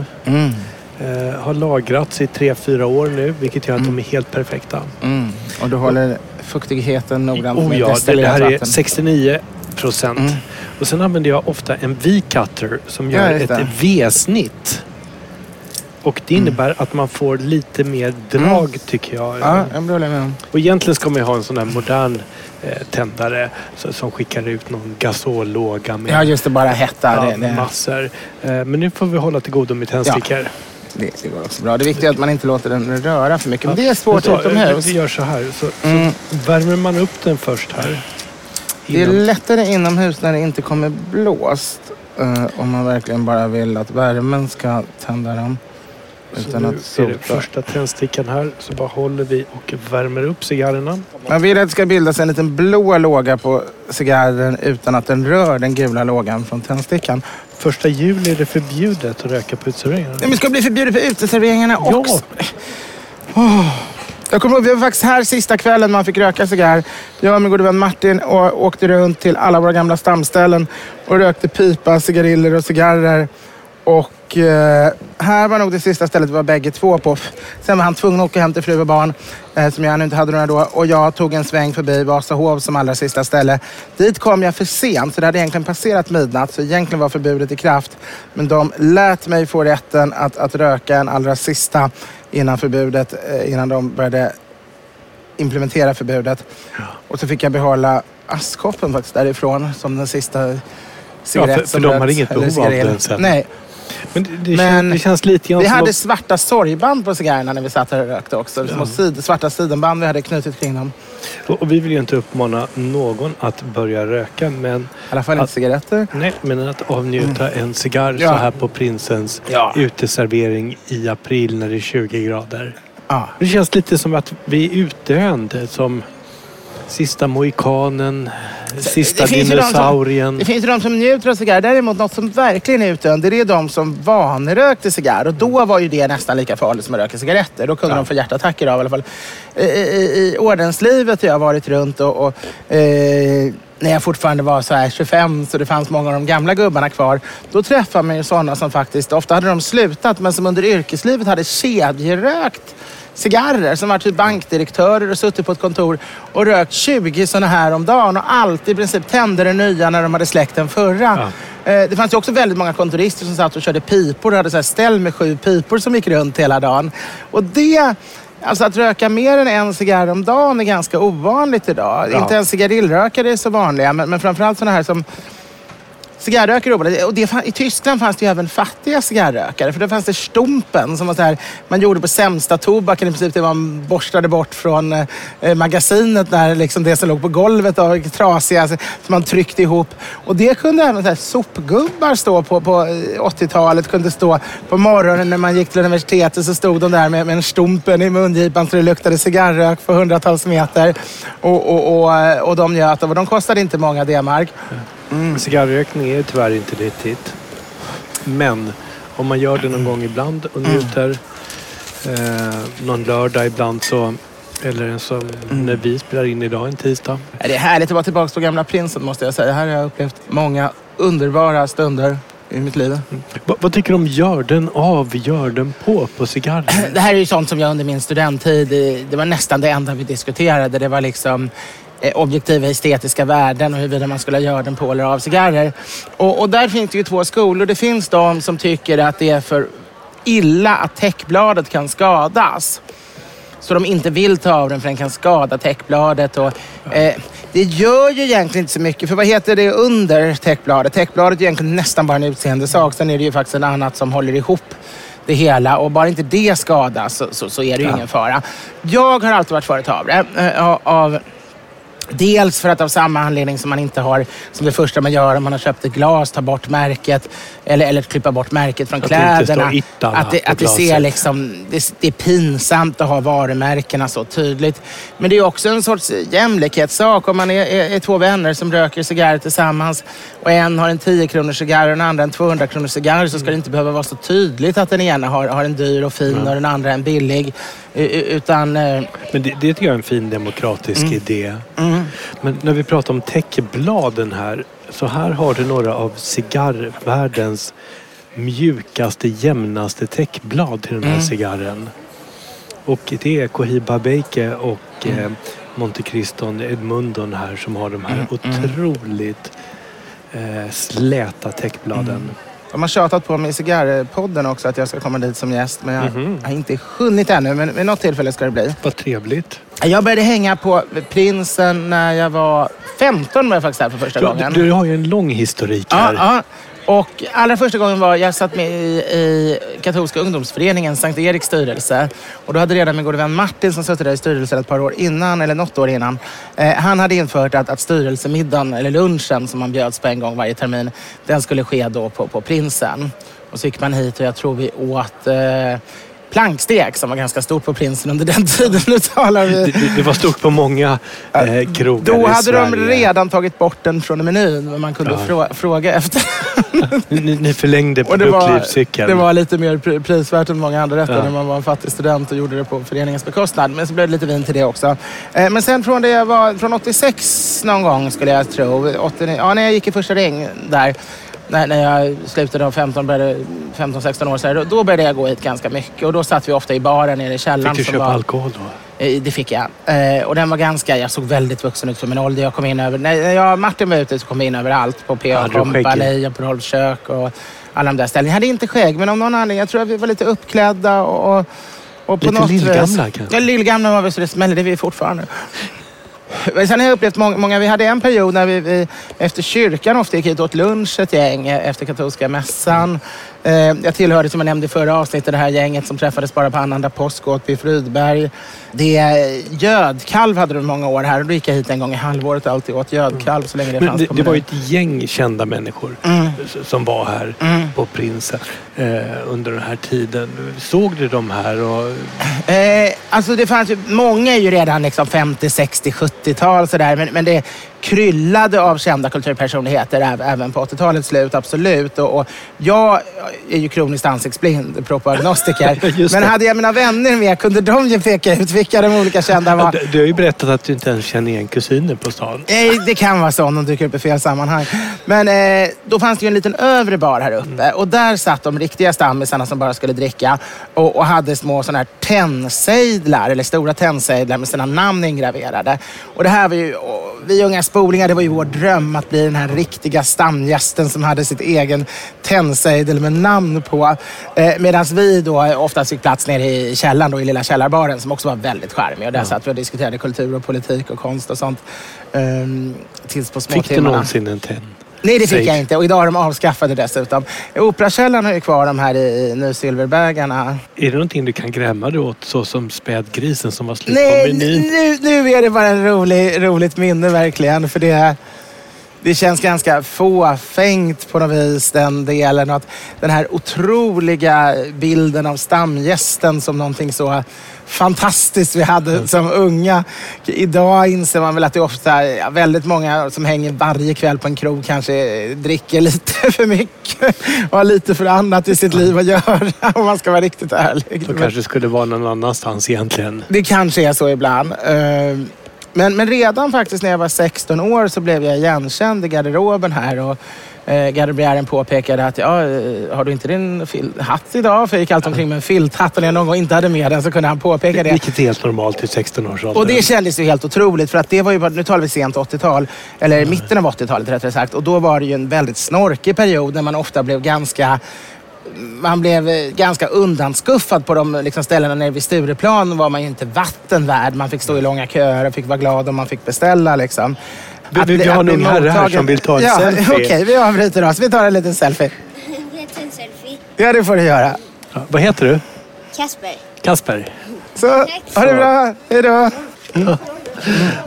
Har lagrats i 3-4 år nu, vilket gör att de är helt perfekta. Mm. Och du håller fuktigheten noggrant med destillerat vatten. Det här är 69%. Och sen använder jag ofta en V-cutter som gör ett V-snitt. Och det innebär att man får lite mer drag, tycker jag. Ja, jag blir med om. Och egentligen ska man ju ha en sån där modern tändare som skickar ut någon gasollåga med... Ja, just det, bara hettar. Ja, massor. Men nu får vi hålla till godo med tändstickor. Det går också bra. Det viktiga är att man inte låter den röra för mycket. Men det är svårt utomhus. Vi gör så här. Så värmer man upp den först här. Det är lättare inomhus när det inte kommer blåst. Om man verkligen bara vill att värmen ska tända den. Utan att sopa. Är det första tändstickan här, så bara håller vi och värmer upp cigarrerna. Man vill att det ska bildas en liten blå låga på cigarren utan att den rör den gula lågan från tändstickan. 1 juli är det förbjudet att röka på uteserveringarna. Nej, men ska det bli förbjudet på uteserveringarna också? Ja. Oh. Jag kommer ihåg, vi var faktiskt här sista kvällen man fick röka cigarr. Jag och min gode vän Martin och åkte runt till alla våra gamla stamställen och rökte pipa, cigariller och cigarrer. Och här var nog det sista stället vi var bägge två på. Sen var han tvungen att åka hem till fru och barn som jag inte hade några då. Och jag tog en sväng förbi Vasahov som allra sista ställe. Dit kom jag för sent, så det hade egentligen passerat midnatt. Så egentligen var förbudet i kraft. Men de lät mig få rätten att röka en allra sista innan förbudet. Innan de började implementera förbudet. Och så fick jag behålla askkoppen faktiskt därifrån som den sista cigarett. Ja, för de hade inget behov av den sen. Nej. Men det känns lite grann. Vi hade svarta sorgband på cigarrerna när vi satt här och rökte också. Ja. Svarta sidenband vi hade knutit kring dem. Och vi vill ju inte uppmana någon att börja röka, men i alla fall inte cigaretter. Nej, men att avnjuta en cigarr så här på Prinsens uteservering i april när det är 20 grader. Ja. Det känns lite som att vi är utdöende som sista mohikanen, sista dinosaurien. Det finns ju de som njuter av cigarr. Däremot något som verkligen är utdöende, det är de som vanrökte cigarr. Och då var ju det nästan lika farligt som att röka cigaretter. Då kunde de få hjärtattacker av i alla fall. I ordenslivet har jag varit runt och när jag fortfarande var så här 25, så det fanns många av de gamla gubbarna kvar. Då träffade man ju sådana som faktiskt, ofta hade de slutat, men som under yrkeslivet hade kedjerökt cigarrer, som var typ bankdirektörer och suttit på ett kontor och rökt 20 sådana här om dagen och alltid i princip tände den nya när de hade släckt den förra. Ja. Det fanns ju också väldigt många kontorister som satt och körde pipor och hade så här ställ med 7 pipor som gick runt hela dagen. Och det, alltså att röka mer än en cigarr om dagen är ganska ovanligt idag. Ja. Inte ens cigarillrökare är så vanliga, men framförallt sådana här som cigarrökare. Och i Tyskland fanns det ju även fattiga cigarrökare. För då fanns det stumpen som var så här, man gjorde på sämsta tobaken i princip. Det man borstade bort från magasinet där liksom det som låg på golvet av trasiga som man tryckte ihop. Och det kunde även så här sopgubbar stå på 80-talet. Kunde stå på morgonen när man gick till universitetet, så stod de där med en stumpen i mungipan så det luktade cigarrök för hundratals meter. Och de njöt av, och de kostade inte många D-mark. Cigarrökning är tyvärr inte riktigt. Men om man gör det någon gång ibland och njuter någon lördag ibland, så eller en som när vi spelar in idag en tisdag. Det är härligt att vara tillbaka på gamla Prinsen, måste jag säga. Här har jag upplevt många underbara stunder i mitt liv. Vad tycker du om görden av, görden på cigarrer? Det här är ju sånt som jag under min studenttid, det var nästan det enda vi diskuterade. Det var liksom objektiva estetiska värden och huruvida man skulle göra den på eller av cigarrer. Och där finns det ju 2 skolor. Det finns de som tycker att det är för illa att täckbladet kan skadas. Så de inte vill ta av den för den kan skada täckbladet. Det gör ju egentligen inte så mycket. För vad heter det under täckbladet? Täckbladet är egentligen nästan bara en utseende sak. Sen är det ju faktiskt en annat som håller ihop det hela, och bara inte det skadas så är det ju ingen fara. Jag har alltid varit företagare av dels för att av samma anledning som man inte har, som det första man gör om man har köpt ett glas, ta bort märket eller klippa bort märket från kläderna. Att det ser liksom, det är pinsamt att ha varumärkena så tydligt. Men det är också en sorts jämlikhetssak om man är 2 vänner som röker cigarrer tillsammans och en har en 10-kronors cigarr och den andra en 200-kronors cigarr, så ska det inte behöva vara så tydligt att den ena har en dyr och fin och den andra en billig. Utan, men det tycker jag är en fin demokratisk idé. Men när vi pratar om täckbladen här, så här har du några av cigarrvärldens mjukaste, jämnaste täckblad till den här cigarren. Och det är Cohiba Baker och Montecriston Edmundon här som har de här otroligt släta täckbladen. De har tjatat på mig i cigarrpodden också att jag ska komma dit som gäst. Men jag har inte hunnit ännu. Men vid något tillfälle ska det bli. Vad trevligt. Jag började hänga på Prinsen när jag var 15. Var jag faktiskt här för första gången. Du har ju en lång historik här. Ja. Och allra första gången var jag satt med i katolska ungdomsföreningen Sankt Eriks styrelse. Och då hade redan min gode vän Martin som suttit där i styrelsen ett par år innan, eller något år innan. Han hade infört att styrelsemiddagen, eller lunchen som man bjöds på en gång varje termin, den skulle ske då på Prinsen. Och så gick man hit och jag tror vi åt plankstek som var ganska stort på Prinsen under den tiden. Nu talar vi. Det var stort på många krogar då i hade Sverige. De redan tagit bort den från menyn, men man kunde fråga efter. Ni förlängde produktlivscykeln. Det var lite mer prisvärt än många andra rätter när man var en fattig student och gjorde det på föreningens bekostnad. Men så blev det lite vin till det också. Men sen från det jag var, från 86 någon gång skulle jag tro. 89, ja, när jag gick i första ring där. När jag slutade av 15-16 år så här, då började jag gå hit ganska mycket. Och då satt vi ofta i baren nere i källaren. Fick du köpa alkohol då? Det fick jag. Och den var ganska, jag såg väldigt vuxen ut för min ålder. Jag kom in över, när jag och Martin var ute så kom jag in överallt. På P.A. Company och på Rolfskök och alla de där ställen. Jag hade inte skägg, men om någon anledning, jag tror att vi var lite uppklädda. Och på lite något lillgamla vis, kanske? Ja, lillgamla var vi så det smällde, det är vi fortfarande. Sen har jag upplevt många, vi hade en period när vi efter kyrkan ofta gick hit åt lunch ett gäng efter katolska mässan. Jag tillhörde, som jag nämnde i förra avsnittet, det här gänget som träffades bara på annandag påsk åt P. Frydberg. Det gödkalv hade du många år här och då gick jag hit en gång i halvåret alltid åt gödkalv så länge det fanns. Men det var ju ett gäng kända människor som var här på Prinsen under den här tiden. Såg du dem här? Och... Alltså det fanns ju, många är ju redan liksom 50, 60, 70-tal sådär, men det kryllade av kända kulturpersonligheter även på 80-talets slut, absolut. Och jag är ju kroniskt ansiktsblind, proprognostiker. Men hade jag mina vänner med kunde de ju peka ut vilka de olika kända var. Du har ju berättat att du inte ens känner igen kusiner på stan. Nej, det kan vara så om de dyker upp i fel sammanhang. Men då fanns det ju en liten övre bar här uppe. Och där satt de riktiga stammisarna som bara skulle dricka. Och hade små sådana här tändsejdlar, eller stora tändsejdlar med sina namn ingraverade. Och det här var ju, vi unga spolingar, det var ju vår dröm att bli den här riktiga stamgästen som hade sitt egen tändsejdel med namn på. Medan vi då oftast fick plats nere i källaren då, i lilla källarbaren som också var väldigt charmig. Och där satt vi och diskuterade kultur och politik och konst och sånt. Tills på små timmarna. Fick du någonsin en tänd? Nej, det fick jag inte. Och idag har de avskaffade dessutom. Operakällaren har ju kvar de här i Nysilverbägarna. Är det någonting du kan grämma dig åt så som spädgrisen som var slut på menyn? Nej, nu är det bara en roligt minne verkligen. För det känns ganska fåfängt på något vis, den delen. Att den här otroliga bilden av stamgästen som någonting så fantastiskt vi hade som unga. Idag inser man väl att det är ofta väldigt många som hänger varje kväll på en krog kanske dricker lite för mycket och har lite för annat i sitt liv att göra, om man ska vara riktigt ärlig. Då kanske skulle vara någon annanstans egentligen. Det kanske är så ibland. Men redan faktiskt när jag var 16 år så blev jag igenkänd i garderoben här och garderobiären påpekade att har du inte din hatt idag? För jag gick allt omkring med en filthatt och när jag någon gång inte hade med den så kunde han påpeka det. Vilket är helt normalt till 16 års ålder. Och det kändes ju helt otroligt för att det var ju bara, nu talar vi sent 80-tal, eller mitten av 80-talet rättare sagt. Och då var det ju en väldigt snorkig period när man ofta blev ganska... Man blev ganska undanskuffad på de liksom, ställena nere vid Stureplan var man ju inte vattenvärd. Man fick stå i långa köer och fick vara glad om man fick beställa liksom. Vi har någon herre här som vill ta en selfie. Okej, vi avbryter oss. Vi tar en liten selfie. Jag tar en selfie. Ja, det får du göra. Ja, vad heter du? Kasper. Så, ha det bra. Hej då. Ja.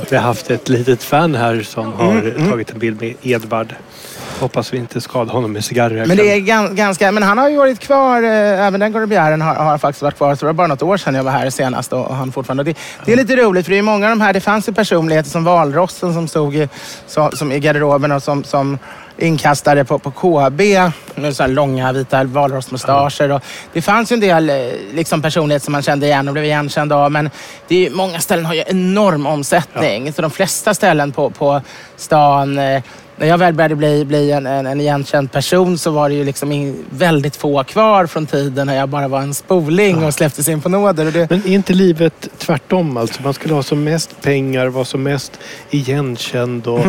Vi har haft ett litet fan här som har tagit en bild med Edvard. Hoppas vi inte skadar honom med cigarröken. Men det är ganska... Men han har ju varit kvar... även den garderobiären har faktiskt varit kvar. Så det var bara något år sedan jag var här senast. Och han fortfarande... Det är lite roligt för det är många av de här... Det fanns ju personligheter som Valrossen som stod i garderoben och som inkastade på KB med så här långa vita valrossmustascher och det fanns ju en del liksom personlighet som man kände igen och blev igenkänd av, men det är ju, många ställen har ju enorm omsättning så de flesta ställen på stan när jag väl började bli en igenkänd person så var det ju liksom väldigt få kvar från tiden när jag bara var en spoling och släpptes in på nåder. Men är inte livet tvärtom alltså? Man skulle ha som mest pengar, vara som mest igenkänd och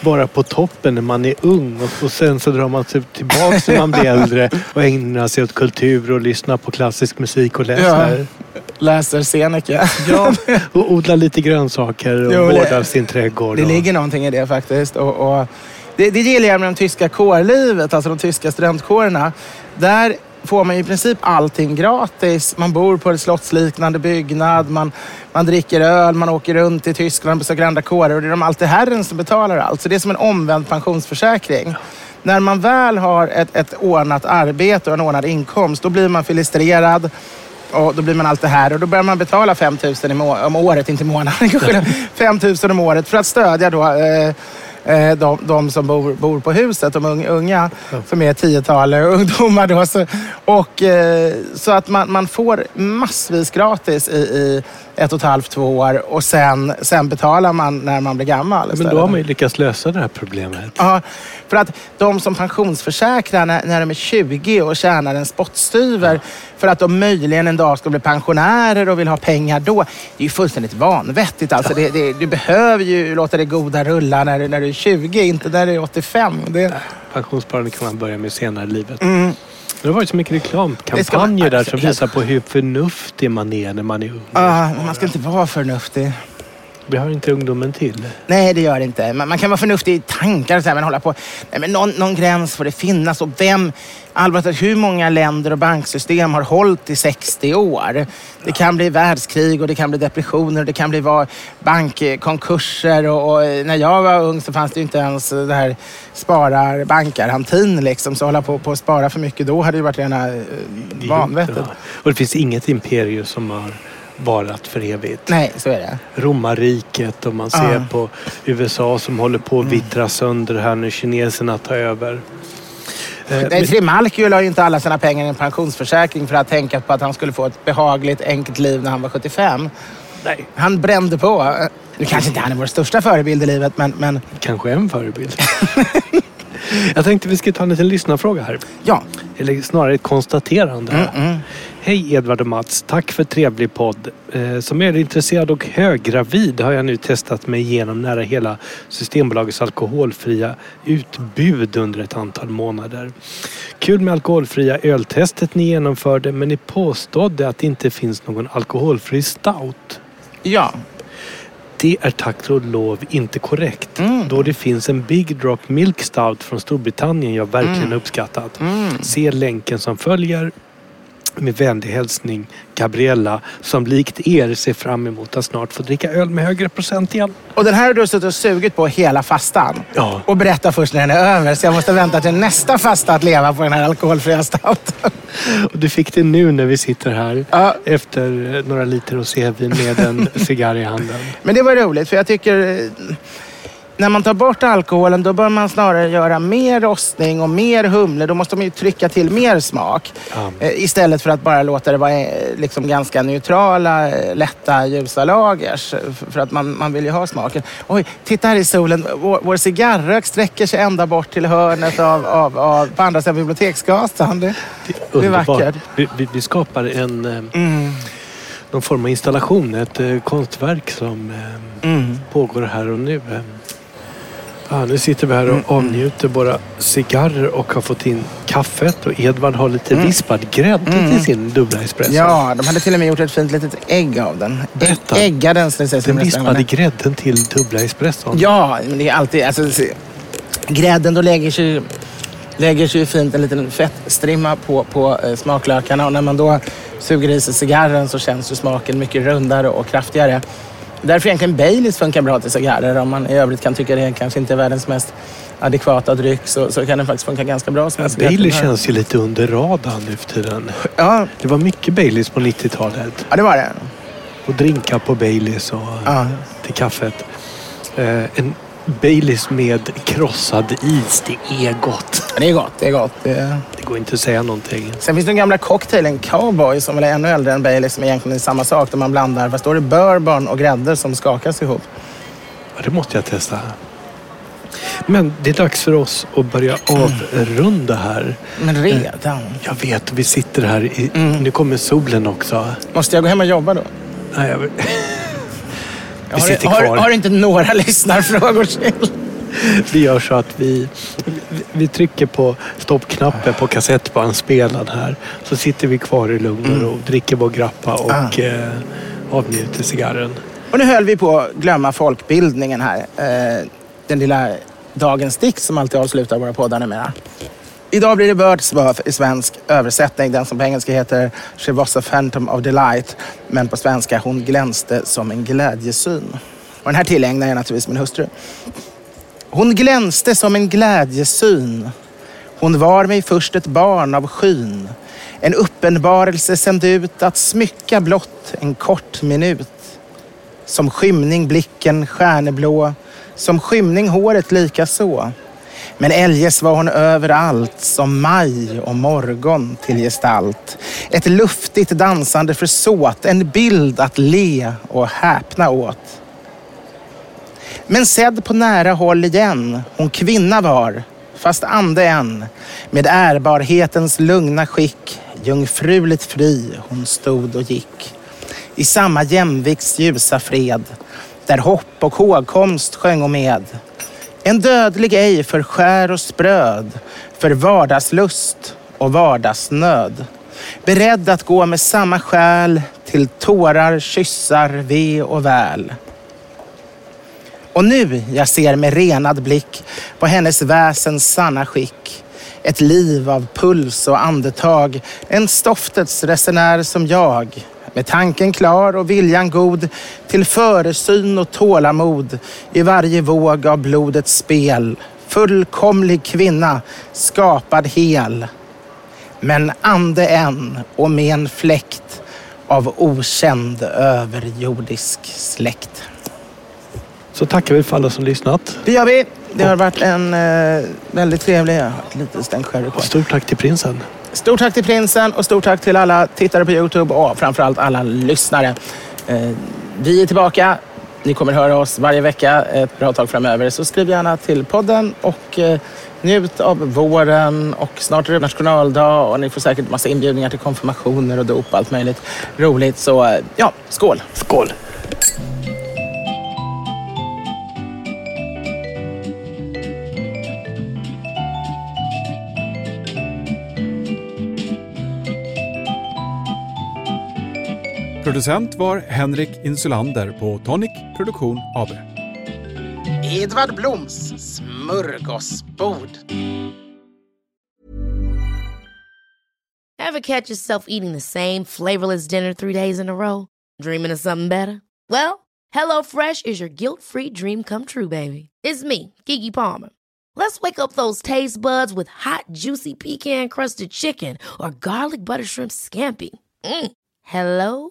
bara på toppen när man är ung och sen så drar man sig tillbaka när man blir äldre och ägnar sig åt kultur och lyssnar på klassisk musik och läser. Ja. Läser Seneca. Ja, och odlar lite grönsaker och vårdar sin trädgård. Det ligger någonting i det faktiskt och det gillar jag med de tyska kårlivet, alltså de tyska studentkårerna. Där får man i princip allting gratis. Man bor på en slottsliknande byggnad, man dricker öl, man åker runt i Tyskland och besöker andra kårer och det är de alltid herren som betalar allt. Så det är som en omvänd pensionsförsäkring. När man väl har ett ordnat arbete och en ordnad inkomst, då blir man filistrerad. och då blir man alltid här och då börjar man betala 5 000 om året, inte i månaden. 5 000 om året för att stödja då de som bor på huset, de unga som är 10-tal ungdomar då, så att man får massvis gratis i 1,5-2 år och sen betalar man när man blir gammal. Men då har man ju lyckats lösa det här problemet. Ja, för att de som pensionsförsäkrar när de är 20 och tjänar en spottstyver för att de möjligen en dag ska bli pensionärer och vill ha pengar då, det är ju fullständigt vanvettigt. Alltså du behöver ju låta det goda rulla när du är 20, inte när du är 85. Pensionssparande kan man börja med senare i livet. Mm. Det har varit så mycket reklamkampanjer där som visar på hur förnuftig man är när man är ung. Man ska inte vara förnuftig. Vi har inte ungdomen till. Nej, det gör det inte. Man kan vara förnuftig i tankar och så här, men hålla på. Nej, men någon gräns får det finnas. Och hur många länder och banksystem har hållit i 60 år? Det kan bli världskrig och det kan bli depressioner och det kan bli bankkonkurser. Och när jag var ung så fanns det ju inte ens det här spararbankarhantin liksom. Så hålla på att spara för mycket då hade ju varit rena vanvettet. Och det finns inget imperium som har varat för evigt. Nej, så är det. Romarriket, om man ser på USA som håller på att vittra sönder här nu, kineserna tar över. Trimalchio la ju inte alla sina pengar i en pensionsförsäkring för att tänka på att han skulle få ett behagligt, enkelt liv när han var 75. Nej. Han brände på. Nu kanske inte han är vår största förebild i livet, men... Kanske en förebild. Jag tänkte vi skulle ta en liten lyssnarfråga här. Ja. Eller snarare ett konstaterande. Hej Edvard och Mats, tack för trevlig podd. Som är intresserad och höggravid har jag nu testat mig igenom nära hela Systembolagets alkoholfria utbud under ett antal månader. Kul med alkoholfria öltestet ni genomförde, men ni påstådde att det inte finns någon alkoholfri stout. Ja. Det är tack och lov inte korrekt. Då det finns en Big Drop Milk Stout från Storbritannien jag verkligen uppskattat. Se länken som följer. Med vänlig hälsning Gabriella, som likt er ser fram emot att snart få dricka öl med högre procent igen. Och den här har du suttit och sugit på hela fastan. Ja. Och berätta först när den är över. Så jag måste vänta till nästa fasta att leva på den här alkoholfria stouten. Och du fick det nu när vi sitter här. Ja. Efter några liter rosévin med en cigarr i handen. Men det var roligt, för jag tycker... När man tar bort alkoholen då bör man snarare göra mer rostning och mer humle. Då måste man ju trycka till mer smak. Istället för att bara låta det vara liksom ganska neutrala, lätta, ljusa lagers. För att man vill ju ha smaken. Oj, titta här i solen. Vår cigarrök sträcker sig ända bort till hörnet av på andra sidan biblioteksgatan. Det är vackert. Vi skapar någon form av installation. Ett konstverk som pågår här och nu. Nu sitter vi här och avnjuter våra cigarrer och har fått in kaffet. Och Edvard har lite vispad grädde till sin dubbla espresso. Ja, de hade till och med gjort ett fint litet ägg av den. Ägga den. Den vispade grädden till dubbla espresso. Ja, men det är alltid... Alltså, grädden då lägger sig ju fint en liten fettstrimma på smaklökarna. Och när man då suger i sig cigarren så känns ju smaken mycket rundare och kraftigare. Därför egentligen Baileys funkar bra till cigarrer. Om man i övrigt kan tycka det kanske inte är världens mest adekvata dryck så kan den faktiskt funka ganska bra. Baileys känns ju lite under radarn nu för tiden. Ja. Det var mycket Baileys på 90-talet. Ja, det var det. Och drinkar på Baileys och till kaffet. En Baileys med krossad is, det är gott. Ja, det är gott. Det går inte att säga någonting. Sen finns det den gamla cocktailen Cowboy som är ännu äldre än Baileys som egentligen är samma sak där man blandar. Fast då är det bourbon och grädder som skakas ihop. Ja, det måste jag testa. Men det är dags för oss att börja avrunda här. Men redan? Jag vet, vi sitter här. Nu kommer solen också. Måste jag gå hem och jobba då? Nej, jag vill... Har inte några lyssnarfrågor till? Vi gör så att vi trycker på stoppknappen på kassettbandspelaren här. Så sitter vi kvar i lugn och dricker vår grappa och avnjuter cigarren. Och nu höll vi på att glömma folkbildningen här. Den lilla dagens dikt som alltid avslutar våra poddar numera. Idag blir det Birdsworth i svensk översättning. Den som på engelska heter She was a phantom of delight. Men på svenska, hon glänste som en glädjesyn. Och den här tillägnar jag naturligtvis min hustru. Hon glänste som en glädjesyn. Hon var mig först ett barn av skyn. En uppenbarelse sänd ut att smycka blott en kort minut. Som skymning blicken stjärneblå, som skymning håret lika så. Men eljest var hon överallt som maj och morgon till gestalt. Ett luftigt dansande försåt, en bild att le och häpna åt. Men sedd på nära håll igen, hon kvinna var, fast ande än. Med ärbarhetens lugna skick, jungfruligt fri hon stod och gick. I samma jämvikts ljusa fred, där hopp och hågkomst sjöng och med. En dödlig ej för skär och spröd, för vardagslust och vardagsnöd. Beredd att gå med samma själ till tårar, kyssar, ve och väl. Och nu jag ser med renad blick på hennes väsens sanna skick. Ett liv av puls och andetag, en stoftets resenär som jag. Med tanken klar och viljan god, till föresyn och tålamod. I varje våg av blodets spel, fullkomlig kvinna, skapad hel. Men ande än och med en fläkt av okänd överjordisk släkt. Så tackar vi för alla som lyssnat. Det gör vi. Det har varit en väldigt trevlig, lite stängt skärre på. Stort tack till prinsen. Stort tack till prinsen och stort tack till alla tittare på YouTube och framförallt alla lyssnare. Vi är tillbaka. Ni kommer höra oss varje vecka ett bra tag framöver. Så skriv gärna till podden och njut av våren. Och snart är det nationaldag och ni får säkert massa inbjudningar till konfirmationer och dop och allt möjligt roligt. Så ja, skål! Skål! Producent var Henrik Insulander på Tonic Produktion AB. Edvard Bloms smörgåsbord. Ever catch yourself eating the same flavorless dinner 3 days in a row? Dreaming of something better? Well, HelloFresh is your guilt-free dream come true, baby. It's me, Keke Palmer. Let's wake up those taste buds with hot, juicy pecan-crusted chicken or garlic butter shrimp scampi. Mm. Hello